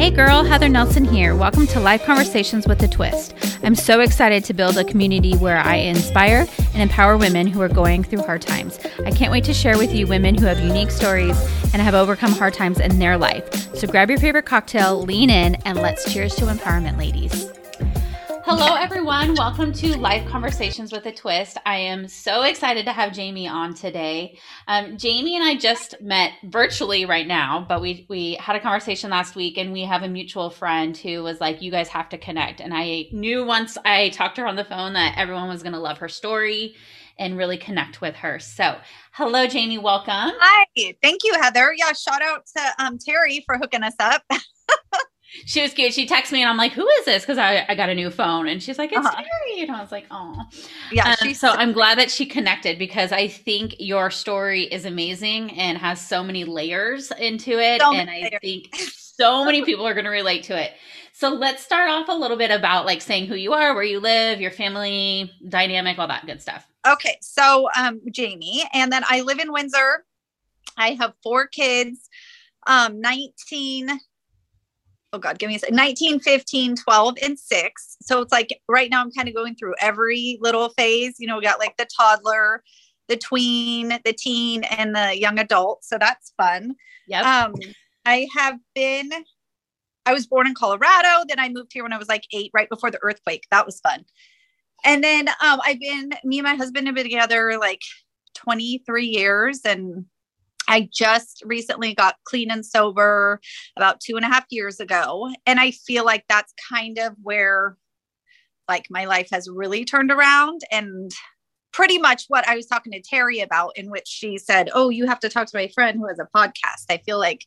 Hey girl, Heather Nelson here. Welcome to Life Conversations with a Twist. I'm so excited to build a community where I inspire and empower women who are going through hard times. I can't wait to share with you women who have unique stories and have overcome hard times in their life. So grab your favorite cocktail, lean in, and let's cheers to empowerment, ladies. Hello, everyone. Welcome to Life Conversations with a Twist. I am so excited to have Jamie on today. Jamie and I just met virtually right now, but we had a conversation last week, and we have a mutual friend who was like, you guys have to connect. And I knew once I talked to her on the phone that everyone was going to love her story and really connect with her. So hello, Jamie. Welcome. Hi. Thank you, Heather. Yeah. Shout out to Terry for hooking us up. She was cute. She texted me and I'm like, who is this? Because I got a new phone. And she's like, it's Terry. And I was like, oh. Yeah. So I'm glad that she connected, because I think your story is amazing and has so many layers into it. I think so many people are going to relate to it. So let's start off a little bit about like saying who you are, where you live, your family dynamic, all that good stuff. Okay. So Jamie, and then I live in Windsor. I have four kids, 19, 15, 12, and 6. So it's like right now I'm kind of going through every little phase. You know, we got like the toddler, the tween, the teen, and the young adult. So that's fun. Yep. I was born in Colorado. Then I moved here when I was like 8, right before the earthquake. That was fun. And then me and my husband have been together like 23 years, and I just recently got clean and sober about 2.5 years ago. And I feel like that's kind of where like my life has really turned around, and pretty much what I was talking to Terry about, in which she said, oh, you have to talk to my friend who has a podcast. I feel like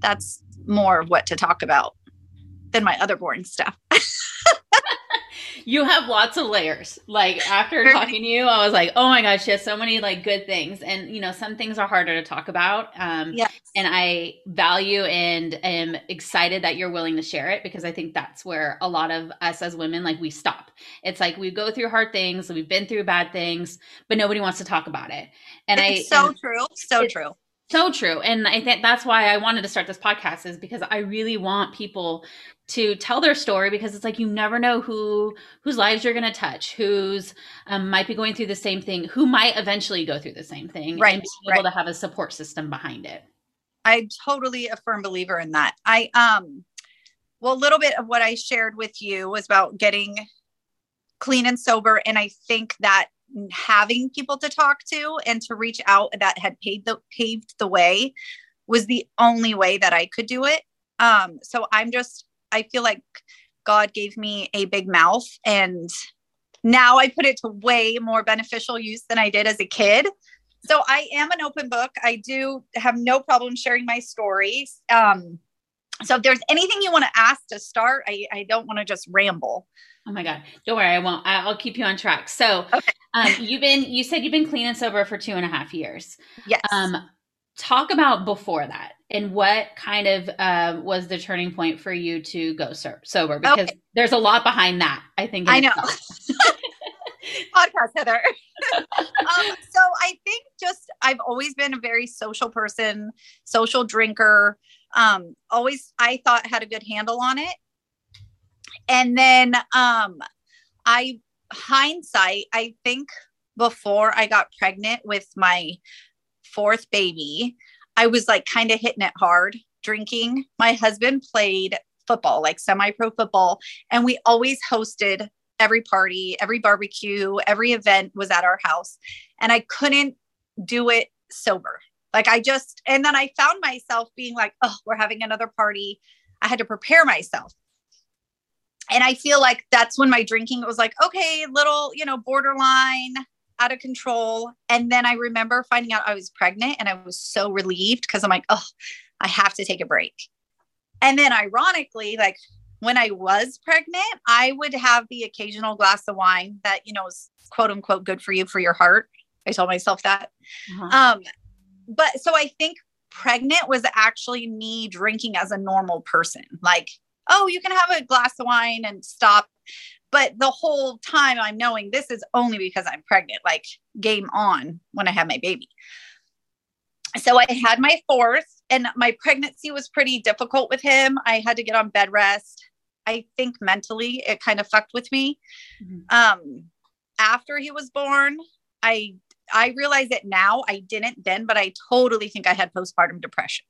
that's more of what to talk about than my other boring stuff. You have lots of layers. Like after talking to you, I was like, oh my gosh, she has so many like good things. And you know, some things are harder to talk about. Yes. And I value and am excited that you're willing to share it, because I think that's where a lot of us as women, like we stop. It's like, we go through hard things. We've been through bad things, but nobody wants to talk about it. And So true. And I think that's why I wanted to start this podcast, is because I really want people to tell their story, because it's like, you never know whose lives you're going to touch, who's might be going through the same thing, who might eventually go through the same thing, right, and be able to have a support system behind it. I'm totally a firm believer in that. A little bit of what I shared with you was about getting clean and sober. And I think that having people to talk to and to reach out that had paved the way was the only way that I could do it. I feel like God gave me a big mouth, and now I put it to way more beneficial use than I did as a kid. So I am an open book. I do have no problem sharing my stories. So if there's anything you want to ask to start, I don't want to just ramble. Oh my God. Don't worry. I won't. I'll keep you on track. So okay. You said you've been clean and sober for 2.5 years. Yes. Talk about before that, and what kind of was the turning point for you to go sober? Because there's a lot behind that, I think. I know. Podcast, Heather. So I think I've always been a very social person, social drinker, always I thought had a good handle on it. And then I think before I got pregnant with my fourth baby, I was like kind of hitting it hard drinking. My husband played football, like semi-pro football. And we always hosted every party, every barbecue, every event was at our house. And I couldn't do it sober. Like and then I found myself being like, oh, we're having another party. I had to prepare myself. And I feel like that's when my drinking was like, okay, little, borderline, out of control. And then I remember finding out I was pregnant, and I was so relieved, because I'm like, oh, I have to take a break. And then ironically, like when I was pregnant, I would have the occasional glass of wine that, is quote unquote good for you, for your heart. I told myself that. Uh-huh. But so I think pregnant was actually me drinking as a normal person. Like, oh, you can have a glass of wine and stop. But the whole time I'm knowing this is only because I'm pregnant, like game on when I have my baby. So I had my fourth, and my pregnancy was pretty difficult with him. I had to get on bed rest. I think mentally it kind of fucked with me. Mm-hmm. After he was born, I realize it now. I didn't then, but I totally think I had postpartum depression.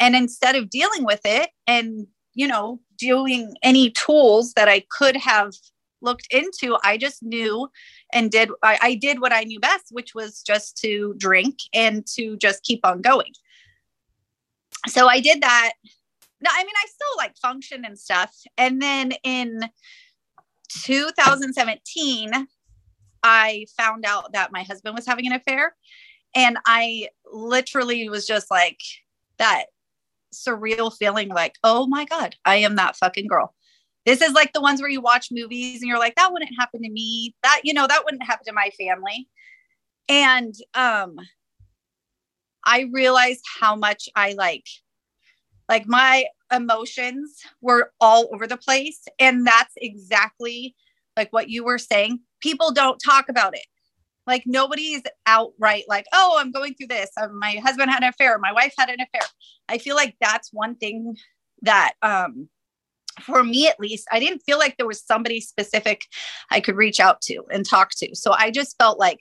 And instead of dealing with it and, you know, doing any tools that I could have looked into, I just knew and did, I did what I knew best, which was just to drink and to just keep on going. So I did that. No, I mean, I still like function and stuff. And then in 2017, I found out that my husband was having an affair, and I literally was just like that surreal feeling like, oh my God, I am that fucking girl. This is like the ones where you watch movies and you're like, that wouldn't happen to me, that, you know, that wouldn't happen to my family. And, I realized how much I like my emotions were all over the place. And that's exactly like what you were saying. People don't talk about it. Like nobody's outright like, oh, I'm going through this. My husband had an affair. My wife had an affair. I feel like that's one thing that, for me, at least, I didn't feel like there was somebody specific I could reach out to and talk to. So I just felt like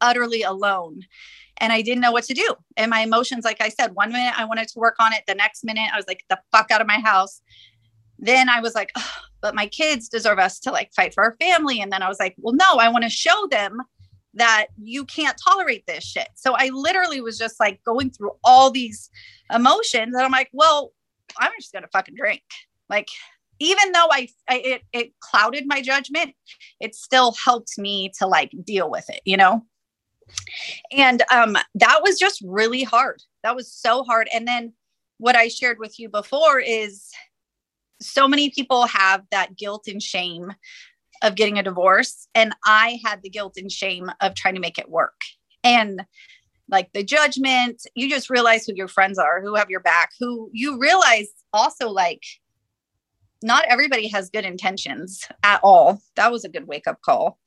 utterly alone, and I didn't know what to do. And my emotions, like I said, one minute I wanted to work on it. The next minute I was like, the fuck out of my house. Then I was like, oh, but my kids deserve us to like fight for our family. And then I was like, well, no, I want to show them that you can't tolerate this shit. So I literally was just like going through all these emotions, and I'm like, well, I'm just going to fucking drink. Like, even though it clouded my judgment, it still helped me to like deal with it, you know? And, that was just really hard. That was so hard. And then what I shared with you before is so many people have that guilt and shame of getting a divorce. And I had the guilt and shame of trying to make it work. And like the judgment, you just realize who your friends are, who have your back, who you realize also like, not everybody has good intentions at all. That was a good wake-up call.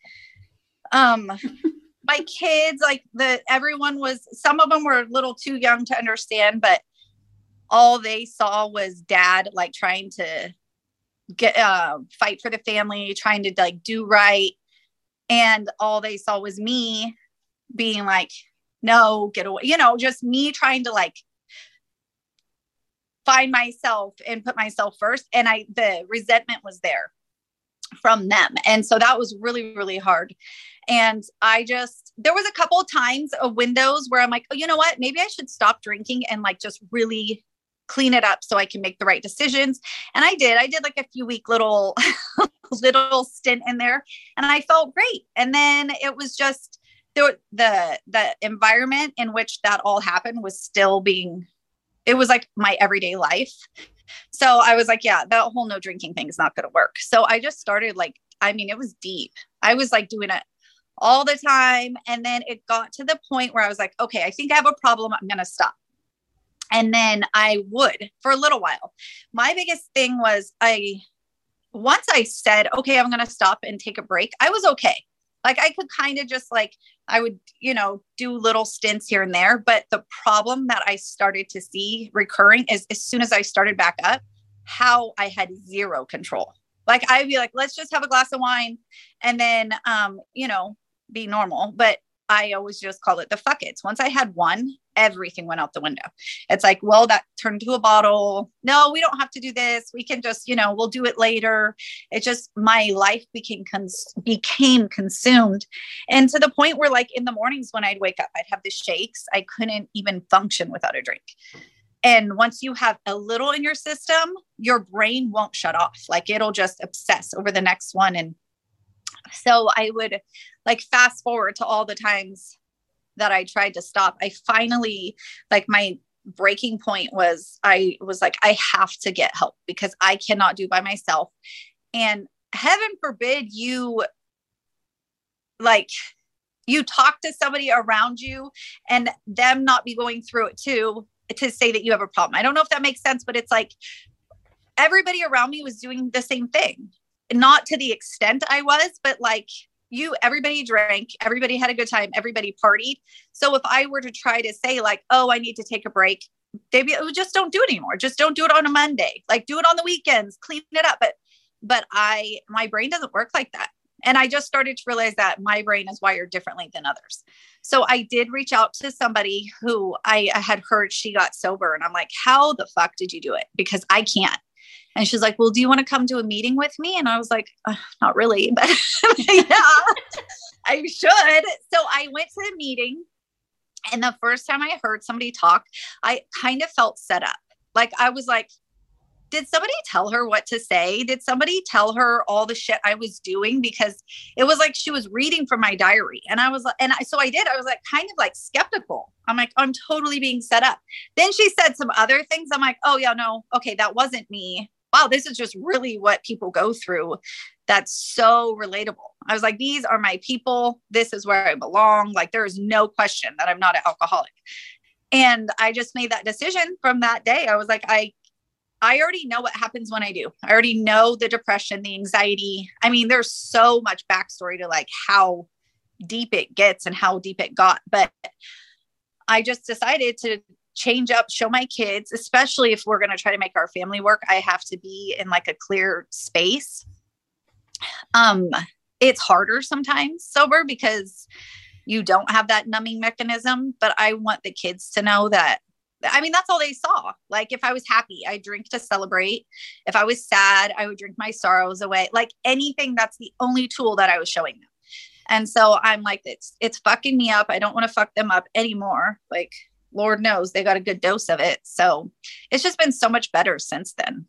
My kids, like everyone was, some of them were a little too young to understand, but all they saw was dad, like trying to get, fight for the family, trying to like do right. And all they saw was me being like, no, get away. You know, just me trying to like find myself and put myself first. And the resentment was there from them. And so that was really, really hard. And there was a couple of times of windows where I'm like, oh, you know what? Maybe I should stop drinking and like, just really clean it up so I can make the right decisions. And I did like a few week little stint in there, and I felt great. And then it was just the environment in which that all happened was still it was like my everyday life. So I was like, yeah, that whole no drinking thing is not going to work. So I just started like, I mean, it was deep. I was like doing it all the time. And then it got to the point where I was like, okay, I think I have a problem. I'm going to stop. And then I would for a little while. My biggest thing was once I said, okay, I'm going to stop and take a break, I was okay. Like I could kind of just like, I would, you know, do little stints here and there. But the problem that I started to see recurring is as soon as I started back up, how I had zero control. Like I'd be like, let's just have a glass of wine and then, you know, be normal. But I always just call it the fuck it's. Once I had one, everything went out the window. It's like, well, that turned to a bottle. No, we don't have to do this. We can just, you know, we'll do it later. It just, my life became consumed. And to the point where like in the mornings when I'd wake up, I'd have the shakes. I couldn't even function without a drink. And once you have a little in your system, your brain won't shut off. Like it'll just obsess over the next one. And so I would like fast forward to all the times that I tried to stop. I finally, like my breaking point was, I was like, I have to get help because I cannot do by myself. And heaven forbid you talk to somebody around you and them not be going through it too, to say that you have a problem. I don't know if that makes sense, but it's like everybody around me was doing the same thing. Not to the extent I was, but like everybody drank, everybody had a good time, everybody partied. So if I were to try to say like, oh, I need to take a break, they'd be, oh, just don't do it anymore. Just don't do it on a Monday. Like do it on the weekends, clean it up. But my brain doesn't work like that. And I just started to realize that my brain is wired differently than others. So I did reach out to somebody who I had heard she got sober, and I'm like, how the fuck did you do it? Because I can't. And she's like, well, do you want to come to a meeting with me? And I was like, not really, but yeah, I should. So I went to the meeting, and the first time I heard somebody talk, I kind of felt set up. Like I was like, did somebody tell her what to say? Did somebody tell her all the shit I was doing? Because it was like she was reading from my diary. And I was like, I was like, kind of like skeptical. I'm like, I'm totally being set up. Then she said some other things. I'm like, oh yeah, no. Okay. That wasn't me. Wow. This is just really what people go through. That's so relatable. I was like, these are my people. This is where I belong. Like there is no question that I'm not an alcoholic. And I just made that decision from that day. I was like, I already know what happens when I do. I already know the depression, the anxiety. I mean, there's so much backstory to like how deep it gets and how deep it got. But I just decided to change up, show my kids, especially if we're going to try to make our family work, I have to be in like a clear space. It's harder sometimes sober because you don't have that numbing mechanism, but I want the kids to know that. I mean, that's all they saw. Like if I was happy, I drink to celebrate. If I was sad, I would drink my sorrows away. Like anything, that's the only tool that I was showing them. And so I'm like, it's fucking me up. I don't want to fuck them up anymore. Like, Lord knows they got a good dose of it. So it's just been so much better since then.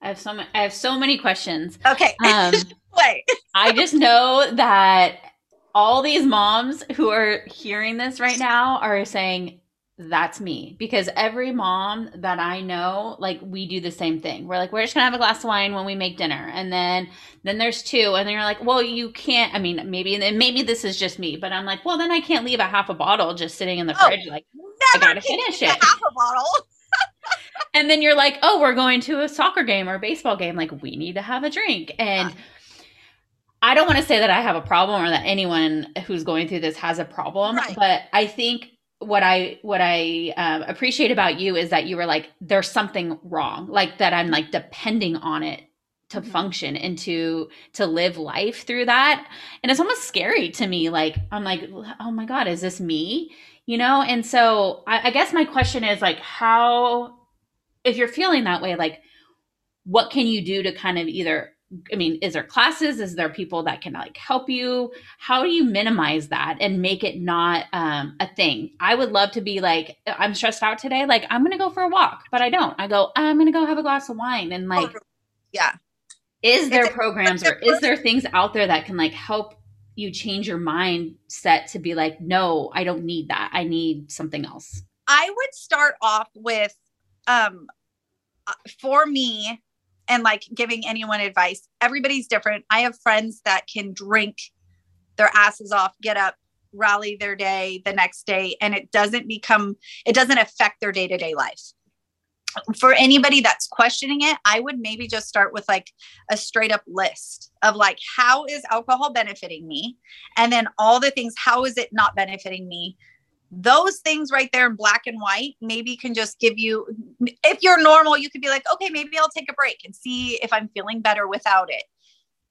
I have so many questions. Okay. Wait. I just know that all these moms who are hearing this right now are saying, that's me, because every mom that I know, like we do the same thing. We're like, we're just gonna have a glass of wine when we make dinner. And then there's two, and then you're like, well, you can't, I mean, maybe, and then maybe this is just me, but I'm like, well, then I can't leave a half a bottle just sitting in the fridge. Like I gotta finish it. Half a bottle. And then you're like, oh, we're going to a soccer game or a baseball game. Like we need to have a drink. And I don't want to say that I have a problem or that anyone who's going through this has a problem, but I think what I appreciate about you is that you were like, there's something wrong, like that I'm like depending on it to function and to live life through that. And it's almost scary to me. Like, I'm like, oh my God, is this me? You know? And so I guess my question is like, how, if you're feeling that way, like what can you do to kind of either, I mean, is there classes? Is there people that can like help you? How do you minimize that and make it not a thing? I would love to be like, I'm stressed out today. Like I'm going to go for a walk, but I don't. I go, I'm going to go have a glass of wine. And like, yeah, is there programs or is there things out there that can like help you change your mindset to be like, no, I don't need that. I need something else. I would start off with, for me, and like giving anyone advice, everybody's different. I have friends that can drink their asses off, get up, rally their day the next day. And it doesn't affect their day-to-day life. For anybody that's questioning it, I would maybe just start with like a straight up list of like, how is alcohol benefiting me? And then all the things, how is it not benefiting me? Those things right there in black and white maybe can just give you, if you're normal, you could be like, okay, maybe I'll take a break and see if I'm feeling better without it.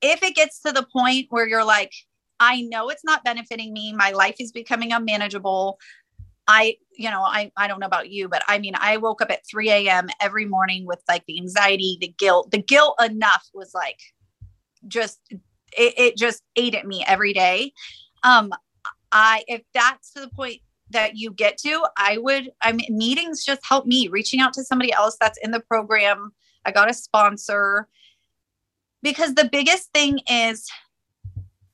If it gets to the point where you're like, I know it's not benefiting me. My life is becoming unmanageable. I don't know about you, but I mean, I woke up at 3 a.m. every morning with like the anxiety, the guilt enough was like, just, it just ate at me every day. If that's to the point that you get to, meetings just help me, reaching out to somebody else that's in the program. I got a sponsor, because the biggest thing is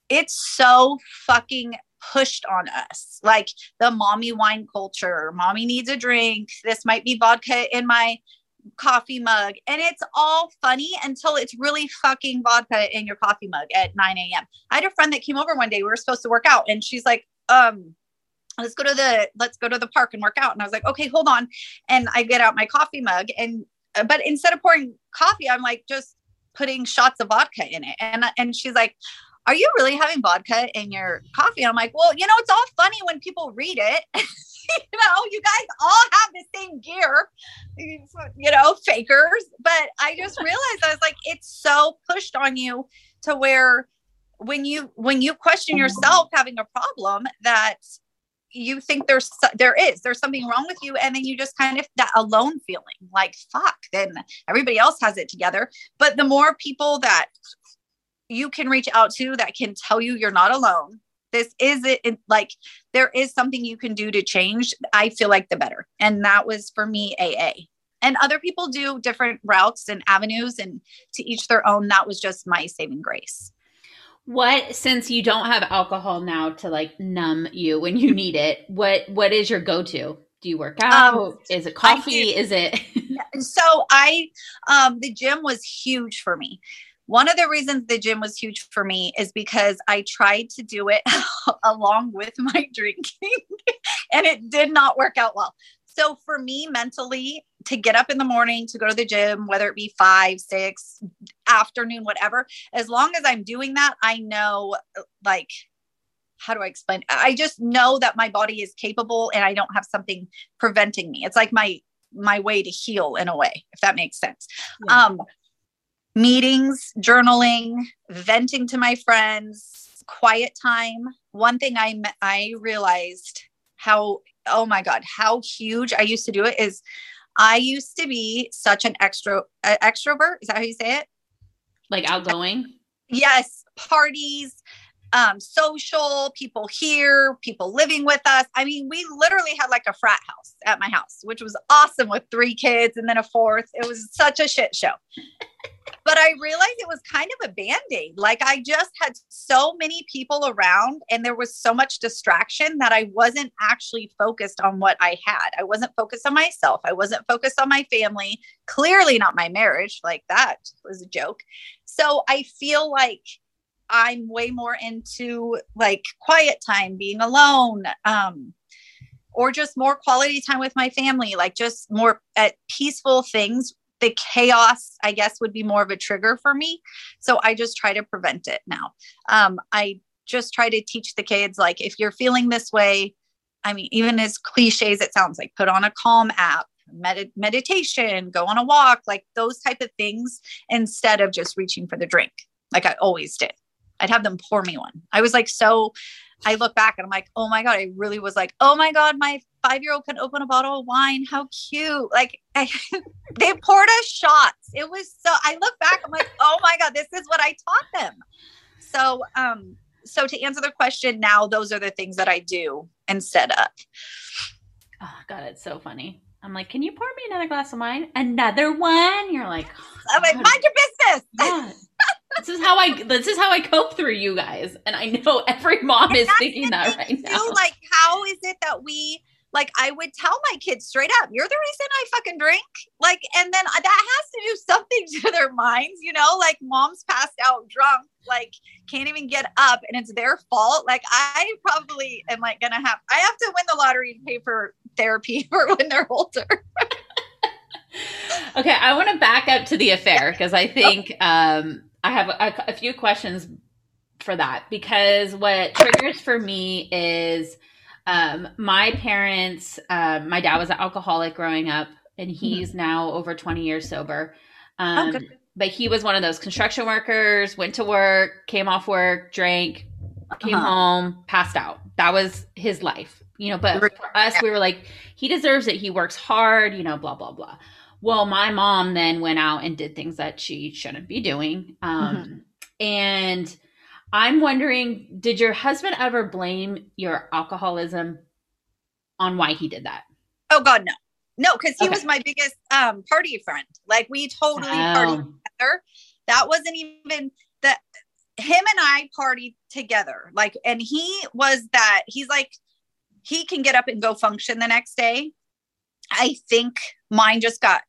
it's so fucking pushed on us. Like the mommy wine culture, mommy needs a drink. This might be vodka in my coffee mug. And it's all funny until it's really fucking vodka in your coffee mug at 9 a.m. I had a friend that came over one day, we were supposed to work out, and she's like, let's go to the park and work out. And I was like, okay, hold on. And I get out my coffee mug, and, but instead of pouring coffee, I'm like just putting shots of vodka in it. And she's like, are you really having vodka in your coffee? And I'm like, well, you know, it's all funny when people read it. You know, you guys all have the same gear, you know, fakers. But I just realized, I was like, it's so pushed on you to where when you question yourself having a problem, that you think there's something wrong with you. And then you just kind of that alone feeling like, fuck, then everybody else has it together. But the more people that you can reach out to that can tell you you're not alone, this is it. Like, there is something you can do to change. I feel like the better. And that was for me, AA. And other people do different routes and avenues, and to each their own. That was just my saving grace. What, since you don't have alcohol now to like numb you when you need it, what is your go-to? Do you work out? Is it coffee? Is it? So the gym was huge for me. One of the reasons the gym was huge for me is because I tried to do it along with my drinking and it did not work out well. So for me mentally, to get up in the morning, to go to the gym, whether it be 5, 6 afternoon, whatever, as long as I'm doing that, I know, like, how do I explain? I just know that my body is capable and I don't have something preventing me. It's like my way to heal in a way, if that makes sense. Yeah. Meetings, journaling, venting to my friends, quiet time. One thing I realized how, oh my God, how huge I used to do it is I used to be such an extrovert. Is that how you say it? Like outgoing? Yes. Parties, social, people here, people living with us. I mean, we literally had like a frat house at my house, which was awesome, with 3 kids and then a 4th. It was such a shit show. But I realized it was kind of a band-aid. Like, I just had so many people around and there was so much distraction that I wasn't actually focused on what I had. I wasn't focused on myself. I wasn't focused on my family. Clearly not my marriage. Like, that was a joke. So I feel like I'm way more into like quiet time, being alone, or just more quality time with my family, like just more at peaceful things. The chaos, I guess, would be more of a trigger for me. So I just try to prevent it now. I just try to teach the kids, like, if you're feeling this way, I mean, even as cliche as it sounds, like, put on a calm app, meditation, go on a walk, like those type of things, instead of just reaching for the drink. Like I always did. I'd have them pour me one. I was like, so I look back and I'm like, oh my God, I really was like, oh my God, my 5-year-old can open a bottle of wine. How cute. Like they poured us shots. It was so, I look back, I'm like, oh my God, this is what I taught them. So, so to answer the question now, those are the things that I do instead of. Oh God, it's so funny. I'm like, can you pour me another glass of wine? Another one? You're like, oh, I'm like, mind your business. Yeah. This is how I cope through you guys. And I know every mom is thinking that right now. Like, how is it that we, like, I would tell my kids straight up, you're the reason I fucking drink. Like, and then that has to do something to their minds, you know, like mom's passed out drunk, like can't even get up and it's their fault. Like I probably am like I have to win the lottery to pay for therapy for when they're older. Okay. I want to back up to the affair because I think, I have a few questions for that, because what triggers for me is my parents, my dad was an alcoholic growing up and he's now over 20 years sober. But he was one of those construction workers, went to work, came off work, drank, came home, passed out. That was his life, you know, but for us, we were like, he deserves it. He works hard, you know, blah, blah, blah. Well, my mom then went out and did things that she shouldn't be doing. And I'm wondering, did your husband ever blame your alcoholism on why he did that? Oh God, no. No, because he was my biggest party friend. Like we totally partied together. That wasn't even that. Him and I partied together. Like, and he was that, he's like, he can get up and go function the next day. I think mine just got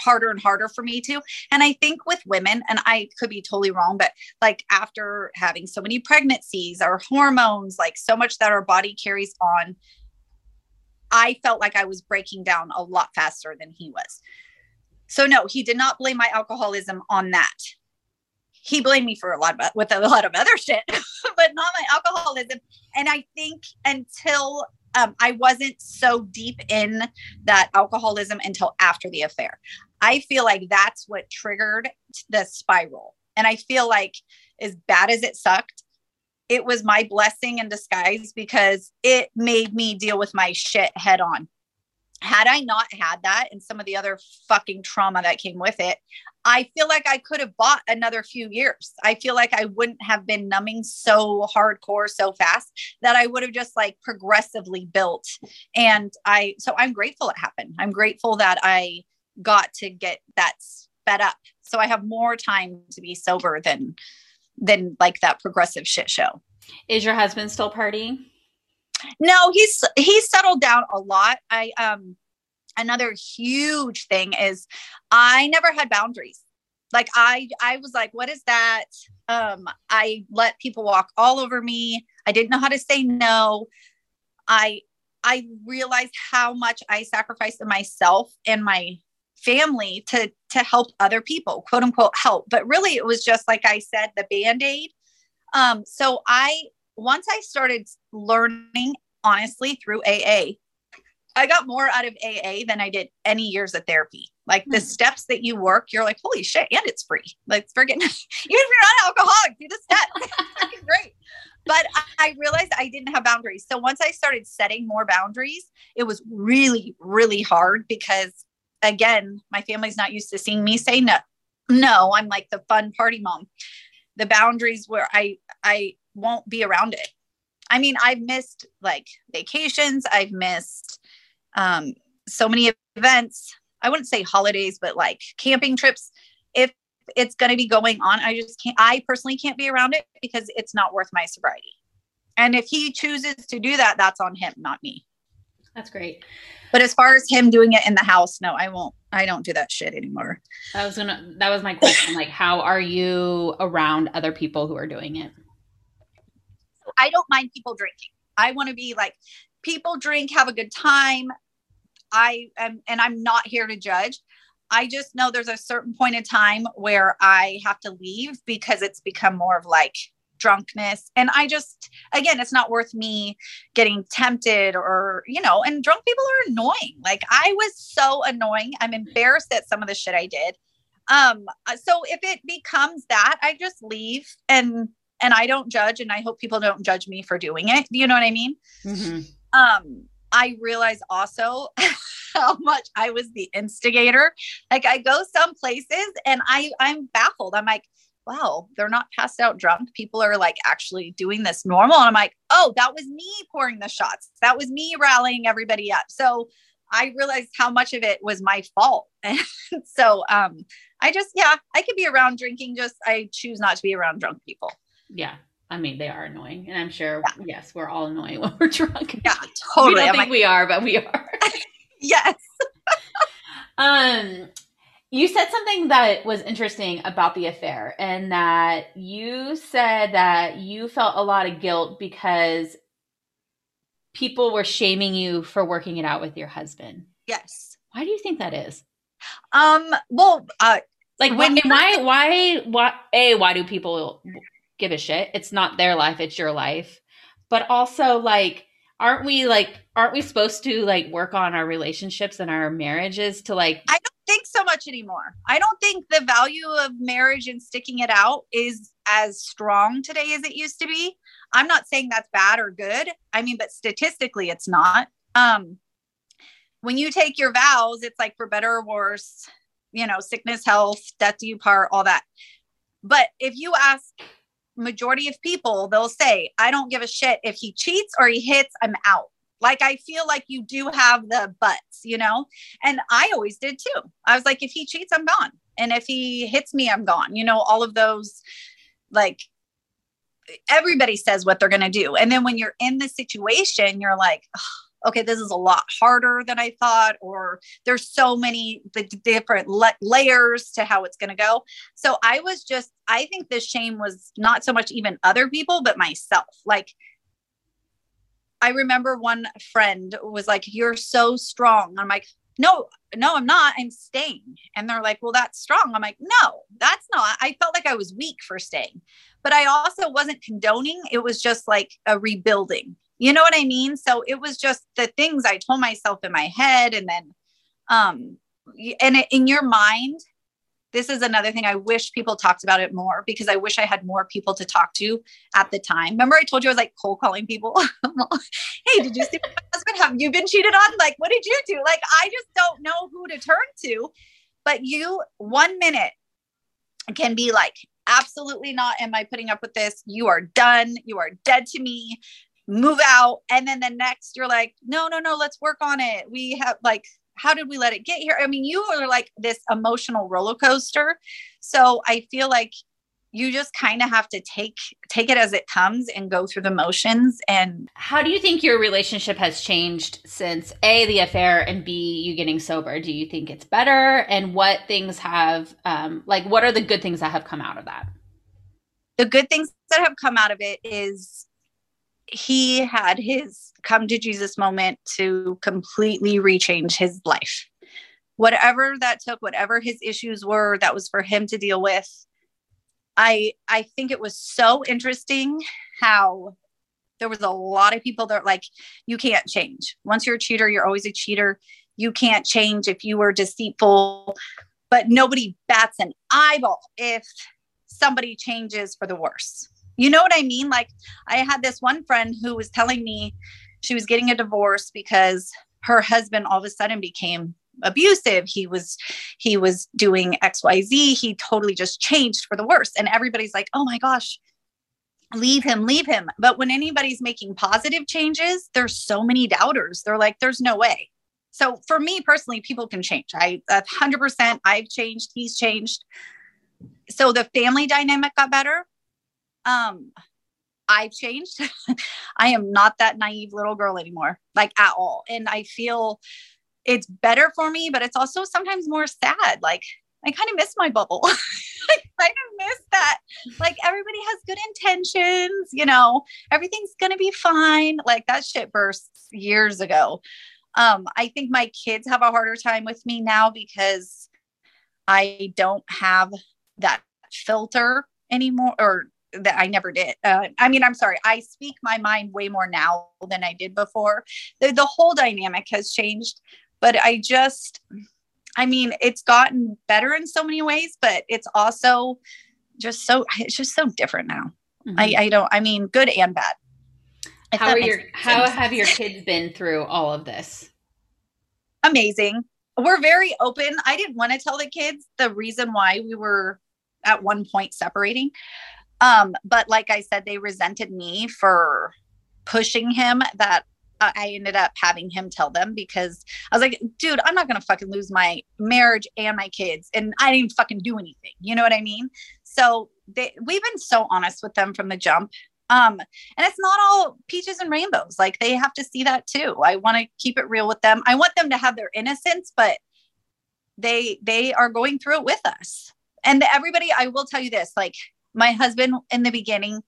harder and harder for me too. And I think with women, and I could be totally wrong, but like after having so many pregnancies, our hormones, like so much that our body carries on, I felt like I was breaking down a lot faster than he was. So no, he did not blame my alcoholism on that. he blamed me for a lot of other shit, but not my alcoholism. And I think until I wasn't so deep in that alcoholism until after the affair, I feel like that's what triggered the spiral. And I feel like, as bad as it sucked, it was my blessing in disguise because it made me deal with my shit head on. Had I not had that and some of the other fucking trauma that came with it, I feel like I could have bought another few years. I feel like I wouldn't have been numbing so hardcore, so fast, that I would have just like progressively built. And so I'm grateful it happened. I'm grateful that I got to get that sped up. So I have more time to be sober than like that progressive shit show. Is your husband still partying? No, he's settled down a lot. Another huge thing is I never had boundaries. Like I was like, what is that? I let people walk all over me. I didn't know how to say no. I realized how much I sacrificed myself and my family to help other people, quote unquote, help. But really it was just, like I said, the Band-Aid. Once I started learning, honestly, through AA, I got more out of AA than I did any years of therapy. Like the steps that you work, you're like, holy shit. And it's free. Like friggin', even if you're not an alcoholic, do the steps. It's great. But I realized I didn't have boundaries. So once I started setting more boundaries, it was really, really hard because, again, my family's not used to seeing me say no. No, I'm like the fun party mom. The boundaries where I won't be around it. I mean, I've missed like vacations. I've missed so many events. I wouldn't say holidays, but like camping trips. If it's going to be going on, I personally can't be around it because it's not worth my sobriety. And if he chooses to do that, that's on him, not me. That's great. But as far as him doing it in the house, no, I won't. I don't do that shit anymore. That was my question. Like, how are you around other people who are doing it? I don't mind people drinking. I want to be like, people drink, have a good time. I am, and I'm not here to judge. I just know there's a certain point in time where I have to leave because it's become more of like drunkenness. And I just, again, it's not worth me getting tempted or, you know, and drunk people are annoying. Like I was so annoying. I'm embarrassed at some of the shit I did. So if it becomes that, I just leave and I don't judge, and I hope people don't judge me for doing it. Do you know what I mean? Mm-hmm. I realize also how much I was the instigator. Like I go some places and I'm baffled. I'm like, wow, they're not passed out drunk. People are like actually doing this normal. And I'm like, oh, that was me pouring the shots. That was me rallying everybody up. So I realized how much of it was my fault. And so I could be around drinking. Just, I choose not to be around drunk people. Yeah. I mean, they are annoying, and I'm sure, yes, we're all annoying when we're drunk. Yeah, totally. We don't think we are, but we are. Yes. You said something that was interesting about the affair, and that you said that you felt a lot of guilt because people were shaming you for working it out with your husband. Yes. Why do you think that is? Like why do people give a shit? It's not their life. It's your life. But also like, aren't we supposed to like work on our relationships and our marriages to like, I don't think so much anymore. I don't think the value of marriage and sticking it out is as strong today as it used to be. I'm not saying that's bad or good. I mean, but statistically it's not. When you take your vows, it's like for better or worse, you know, sickness, health, death do you part, all that. But if you ask majority of people, they'll say, I don't give a shit if he cheats or he hits, I'm out. Like, I feel like you do have the buts, you know? And I always did too. I was like, if he cheats, I'm gone. And if he hits me, I'm gone. You know, all of those, like everybody says what they're going to do. And then when you're in the situation, you're like, oh, okay, this is a lot harder than I thought, or there's so many different layers to how it's going to go. So I think the shame was not so much even other people, but myself. Like, I remember one friend was like, you're so strong. I'm like, no, I'm not, I'm staying. And they're like, well, that's strong. I'm like, no, that's not. I felt like I was weak for staying, but I also wasn't condoning. It was just like a rebuilding, you know what I mean? So it was just the things I told myself in my head. And then, and in your mind, this is another thing I wish people talked about it more, because I wish I had more people to talk to at the time. Remember I told you I was like cold calling people. Hey, did you see my husband? Have you been cheated on? Like, what did you do? Like, I just don't know who to turn to. But you, 1 minute can be like, absolutely not. Am I putting up with this? You are done. You are dead to me. Move out. And then the next you're like, no, let's work on it. We have like, how did we let it get here? I mean, you are like this emotional roller coaster. So I feel like you just kind of have to take it as it comes and go through the motions. And how do you think your relationship has changed since A, the affair, and B, you getting sober? Do you think it's better? And what things have, what are the good things that have come out of that? The good things that have come out of it is he had his come to Jesus moment to completely rechange his life. Whatever that took, whatever his issues were, that was for him to deal with. I think it was so interesting how there was a lot of people that are like, you can't change. Once you're a cheater, you're always a cheater. You can't change if you were deceitful, but nobody bats an eyeball if somebody changes for the worse. You know what I mean? Like I had this one friend who was telling me she was getting a divorce because her husband all of a sudden became abusive. He was doing XYZ. He totally just changed for the worse. And everybody's like, oh my gosh, leave him. But when anybody's making positive changes, there's so many doubters. They're like, there's no way. So for me personally, people can change. 100%. I've changed. He's changed. So the family dynamic got better. I've changed. I am not that naive little girl anymore, like at all. And I feel it's better for me, but it's also sometimes more sad. Like I kind of miss my bubble. I kind of miss that. Like everybody has good intentions, you know, everything's going to be fine. Like that shit bursts years ago. I think my kids have a harder time with me now because I don't have that filter anymore, or that I never did. I speak my mind way more now than I did before. The whole dynamic has changed, but it's gotten better in so many ways, but it's also just so different now. Mm-hmm. I mean, good and bad. How have your kids been through all of this? Amazing. We're very open. I didn't want to tell the kids the reason why we were at one point separating. But like I said, they resented me for pushing him, that I ended up having him tell them, because I was like, dude, I'm not going to fucking lose my marriage and my kids. And I didn't fucking do anything. You know what I mean? So we've been so honest with them from the jump. And it's not all peaches and rainbows. Like they have to see that too. I want to keep it real with them. I want them to have their innocence, but they are going through it with us. And everybody, I will tell you this, like, my husband in the beginning,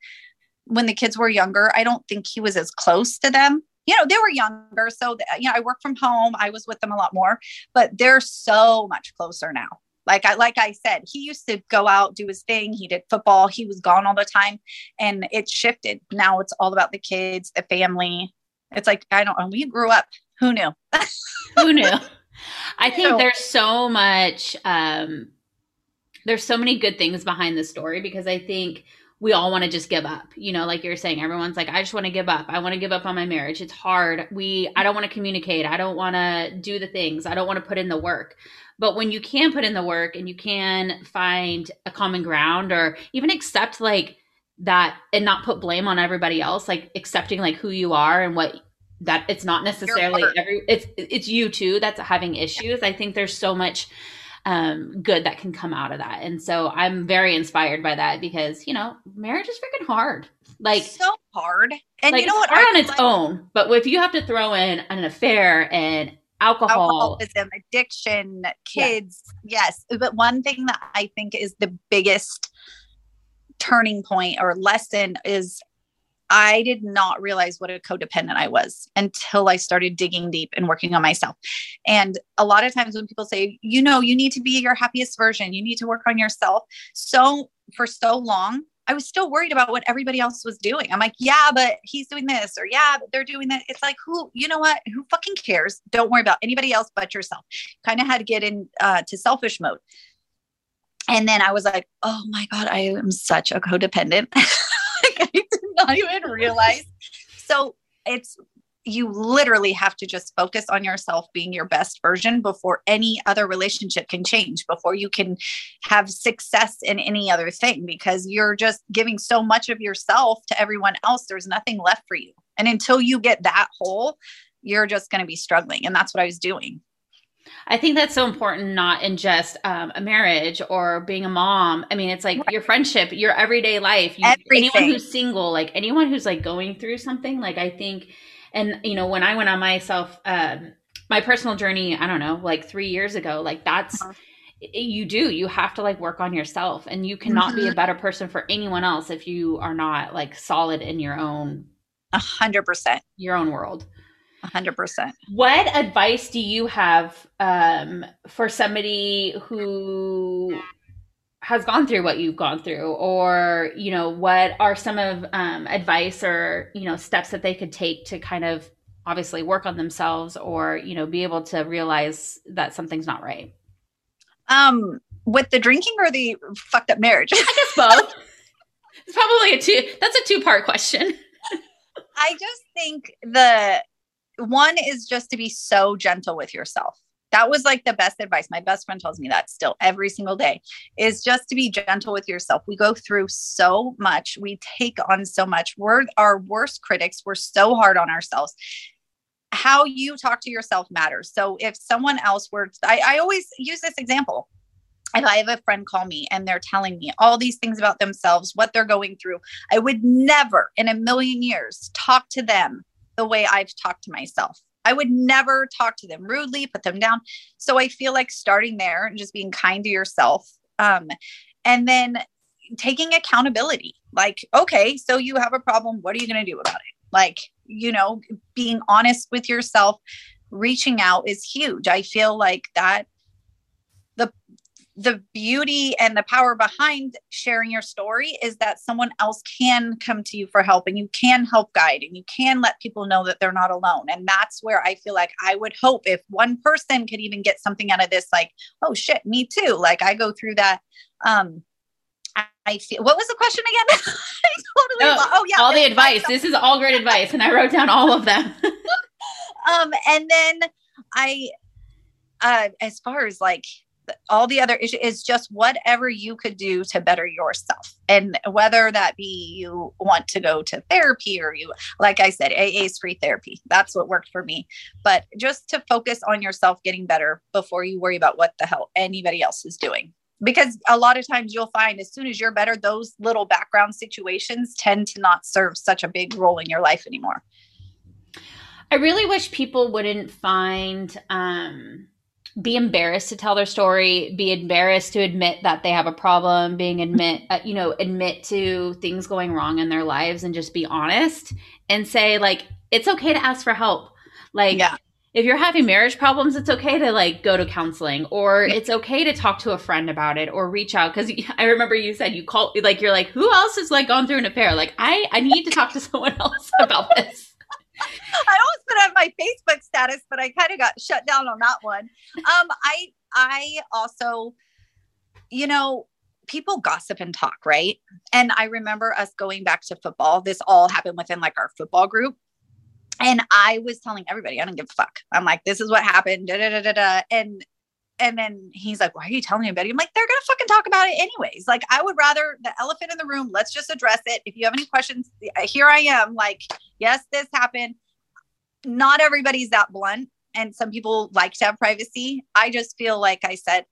when the kids were younger, I don't think he was as close to them. You know, they were younger. So, I work from home. I was with them a lot more, but they're so much closer now. Like I said, he used to go out, do his thing. He did football. He was gone all the time, and it shifted. Now it's all about the kids, the family. It's like, we grew up. Who knew? Who knew? I think there's so much, there's so many good things behind the story, because I think we all want to just give up, you know, like you're saying, everyone's like, I just want to give up. I want to give up on my marriage. It's hard. I don't want to communicate. I don't want to do the things. I don't want to put in the work. But when you can put in the work and you can find a common ground, or even accept like that and not put blame on everybody else, like accepting like who you are and what that it's not necessarily it's you too that's having issues. I think there's so much good that can come out of that. And so I'm very inspired by that, because, you know, marriage is freaking hard. Like so hard. And like, you know what? Hard on its own. But if you have to throw in an affair and alcoholism, addiction, kids. Yeah. Yes. But one thing that I think is the biggest turning point or lesson is I did not realize what a codependent I was until I started digging deep and working on myself. And a lot of times when people say, you know, you need to be your happiest version, you need to work on yourself. So for so long, I was still worried about what everybody else was doing. I'm like, yeah, but he's doing this, or yeah, but they're doing that. It's like, who, you know what, who fucking cares? Don't worry about anybody else but yourself. Kind of had to get in to selfish mode. And then I was like, oh my God, I am such a codependent. Like, I did not even realize. So it's, you literally have to just focus on yourself being your best version before any other relationship can change, before you can have success in any other thing, because you're just giving so much of yourself to everyone else. There's nothing left for you. And until you get that whole, you're just going to be struggling. And that's what I was doing. I think that's so important, not in just a marriage or being a mom. I mean, it's like your friendship, your everyday life, anyone who's single, like anyone who's like going through something, like I think. And, you know, when I went on myself, my personal journey, I don't know, like 3 years ago, like that's, you have to like work on yourself, and you cannot be a better person for anyone else if you are not like solid in your own, 100%, your own world. 100%. What advice do you have, for somebody who has gone through what you've gone through, or, you know, what are some of advice or, you know, steps that they could take to kind of obviously work on themselves, or, you know, be able to realize that something's not right? With the drinking or the fucked up marriage? I guess both. It's probably that's a two-part question. I just think the one is just to be so gentle with yourself. That was like the best advice. My best friend tells me that still every single day, is just to be gentle with yourself. We go through so much. We take on so much. We're our worst critics. We're so hard on ourselves. How you talk to yourself matters. So if someone else were, I always use this example. If I have a friend call me and they're telling me all these things about themselves, what they're going through, I would never in a million years talk to them the way I've talked to myself. I would never talk to them rudely, put them down. So I feel like starting there and just being kind to yourself. And then taking accountability, like, okay, so you have a problem. What are you going to do about it? Like, you know, being honest with yourself, reaching out is huge. I feel like that the beauty and the power behind sharing your story is that someone else can come to you for help, and you can help guide, and you can let people know that they're not alone. And that's where I feel like I would hope if one person could even get something out of this, like, oh shit, me too. Like I go through that. I feel, what was the question again? All the advice. This is all great advice. And I wrote down all of them. And then as far as like, all the other issue is just whatever you could do to better yourself. And whether that be you want to go to therapy, or you, like I said, AA is free therapy. That's what worked for me. But just to focus on yourself getting better before you worry about what the hell anybody else is doing. Because a lot of times you'll find as soon as you're better, those little background situations tend to not serve such a big role in your life anymore. I really wish people wouldn't be embarrassed to tell their story, be embarrassed to admit that they have a problem, admit to things going wrong in their lives, and just be honest and say, like, it's okay to ask for help. Like, yeah. If you're having marriage problems, it's okay to like go to counseling, or it's okay to talk to a friend about it, or reach out. Cause I remember you said you called, like, you're like, who else has like gone through an affair? Like I need to talk to someone else about this. I always put on my Facebook status, but I kind of got shut down on that one. I also, you know, people gossip and talk, right? And I remember us going back to football. This all happened within like our football group. And I was telling everybody, I don't give a fuck. I'm like, this is what happened. Da, da, da, da, da. And then he's like, why are you telling anybody? I'm like, they're going to fucking talk about it anyways. Like, I would rather the elephant in the room, let's just address it. If you have any questions, here I am. Like, yes, this happened. Not everybody's that blunt. And some people like to have privacy. I just feel like I said,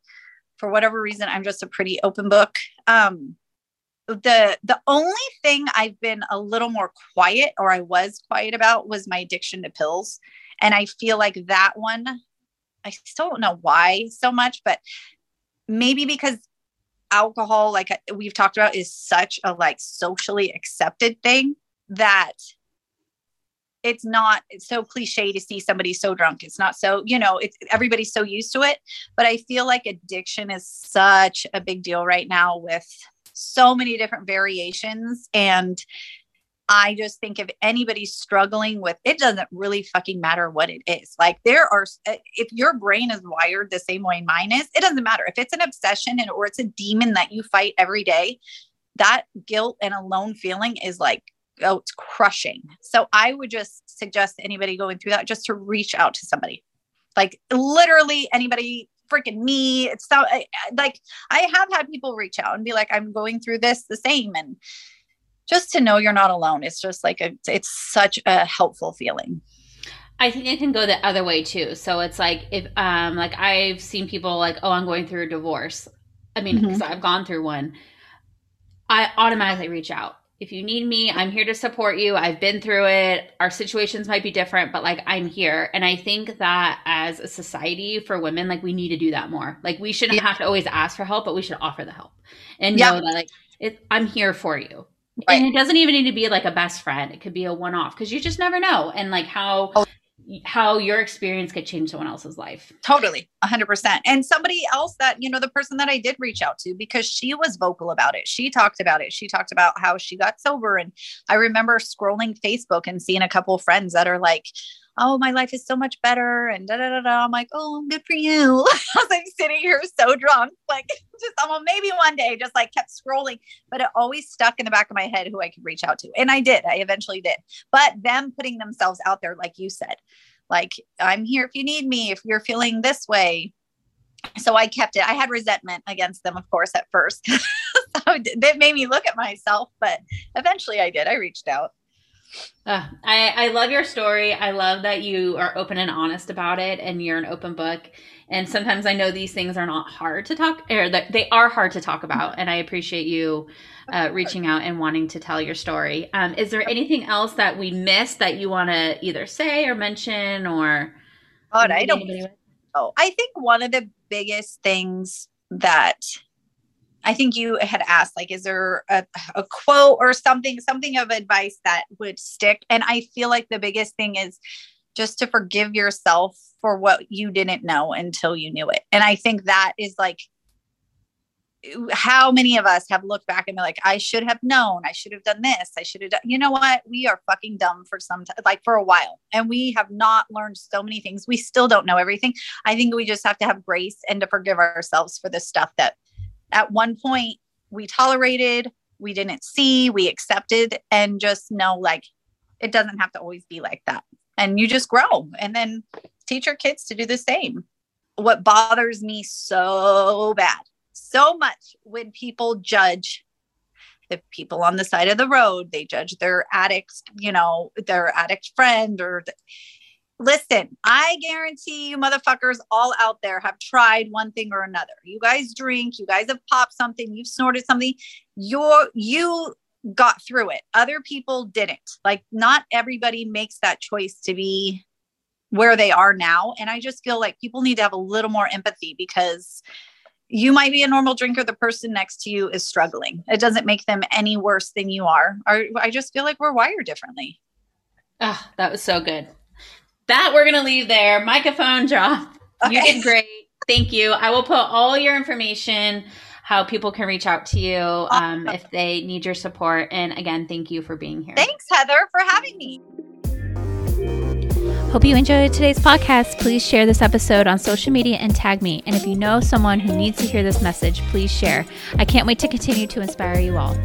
for whatever reason, I'm just a pretty open book. The only thing I've been a little more quiet, or I was quiet about, was my addiction to pills. And I feel like that one, I still don't know why so much, but maybe because alcohol, like we've talked about, is such a like socially accepted thing that it's not, it's so cliche to see somebody so drunk. It's not so, you know, it's, everybody's so used to it, but I feel like addiction is such a big deal right now with so many different variations. And I just think if anybody's struggling with, it doesn't really fucking matter what it is. Like there are, if your brain is wired the same way mine is, it doesn't matter if it's an obsession and, or it's a demon that you fight every day, that guilt and alone feeling is like, oh, it's crushing. So I would just suggest anybody going through that just to reach out to somebody, like literally anybody, freaking me. It's so like, I have had people reach out and be like, I'm going through this the same. And just to know you're not alone. It's just like, it's such a helpful feeling. I think it can go the other way too. So it's like, if, like I've seen people like, oh, I'm going through a divorce. I mean, because I've gone through one, I automatically reach out. If you need me, I'm here to support you. I've been through it. Our situations might be different, but like I'm here. And I think that as a society for women, like we need to do that more. Like we shouldn't have to always ask for help, but we should offer the help and know that like I'm here for you. Right. And it doesn't even need to be like a best friend. It could be a one-off because you just never know. And like how your experience could change someone else's life. Totally. 100%. And somebody else that, you know, the person that I did reach out to, because she was vocal about it. She talked about it. She talked about how she got sober. And I remember scrolling Facebook and seeing a couple of friends that are like, oh, my life is so much better. And da, da, da, da. I'm like, oh, good for you. I was like sitting here so drunk, like just, well, maybe one day just like kept scrolling, but it always stuck in the back of my head who I could reach out to. And I did, I eventually did, but them putting themselves out there, like you said, like I'm here if you need me, if you're feeling this way. So I kept it. I had resentment against them, of course, at first. So that made me look at myself, but eventually I did, I reached out. I love your story. I love that you are open and honest about it and you're an open book. And sometimes I know these things are not hard to talk or that they are hard to talk about. And I appreciate you reaching out and wanting to tell your story. Is there anything else that we missed that you want to either say or mention or? God, I don't know. Oh, I think one of the biggest things that I think you had asked, like, is there a quote or something of advice that would stick? And I feel like the biggest thing is just to forgive yourself for what you didn't know until you knew it. And I think that is like, how many of us have looked back and been like, I should have known, I should have done this. I should have done, you know what? We are fucking dumb for some time, like for a while. And we have not learned so many things. We still don't know everything. I think we just have to have grace and to forgive ourselves for the stuff that at one point we tolerated, we didn't see, we accepted, and just know like it doesn't have to always be like that. And you just grow and then teach your kids to do the same. What bothers me so bad, so much when people judge the people on the side of the road, they judge their addicts, you know, their addict friend or listen, I guarantee you motherfuckers all out there have tried one thing or another. You guys drink, you guys have popped something, you've snorted something. You got through it. Other people didn't. Like not everybody makes that choice to be where they are now. And I just feel like people need to have a little more empathy because you might be a normal drinker. The person next to you is struggling. It doesn't make them any worse than you are. I just feel like we're wired differently. Oh, that was so good. That we're going to leave there. Microphone drop. Okay. You did great. Thank you. I will put all your information, how people can reach out to you if they need your support. And again, thank you for being here. Thanks, Heather, for having me. Hope you enjoyed today's podcast. Please share this episode on social media and tag me. And if you know someone who needs to hear this message, please share. I can't wait to continue to inspire you all.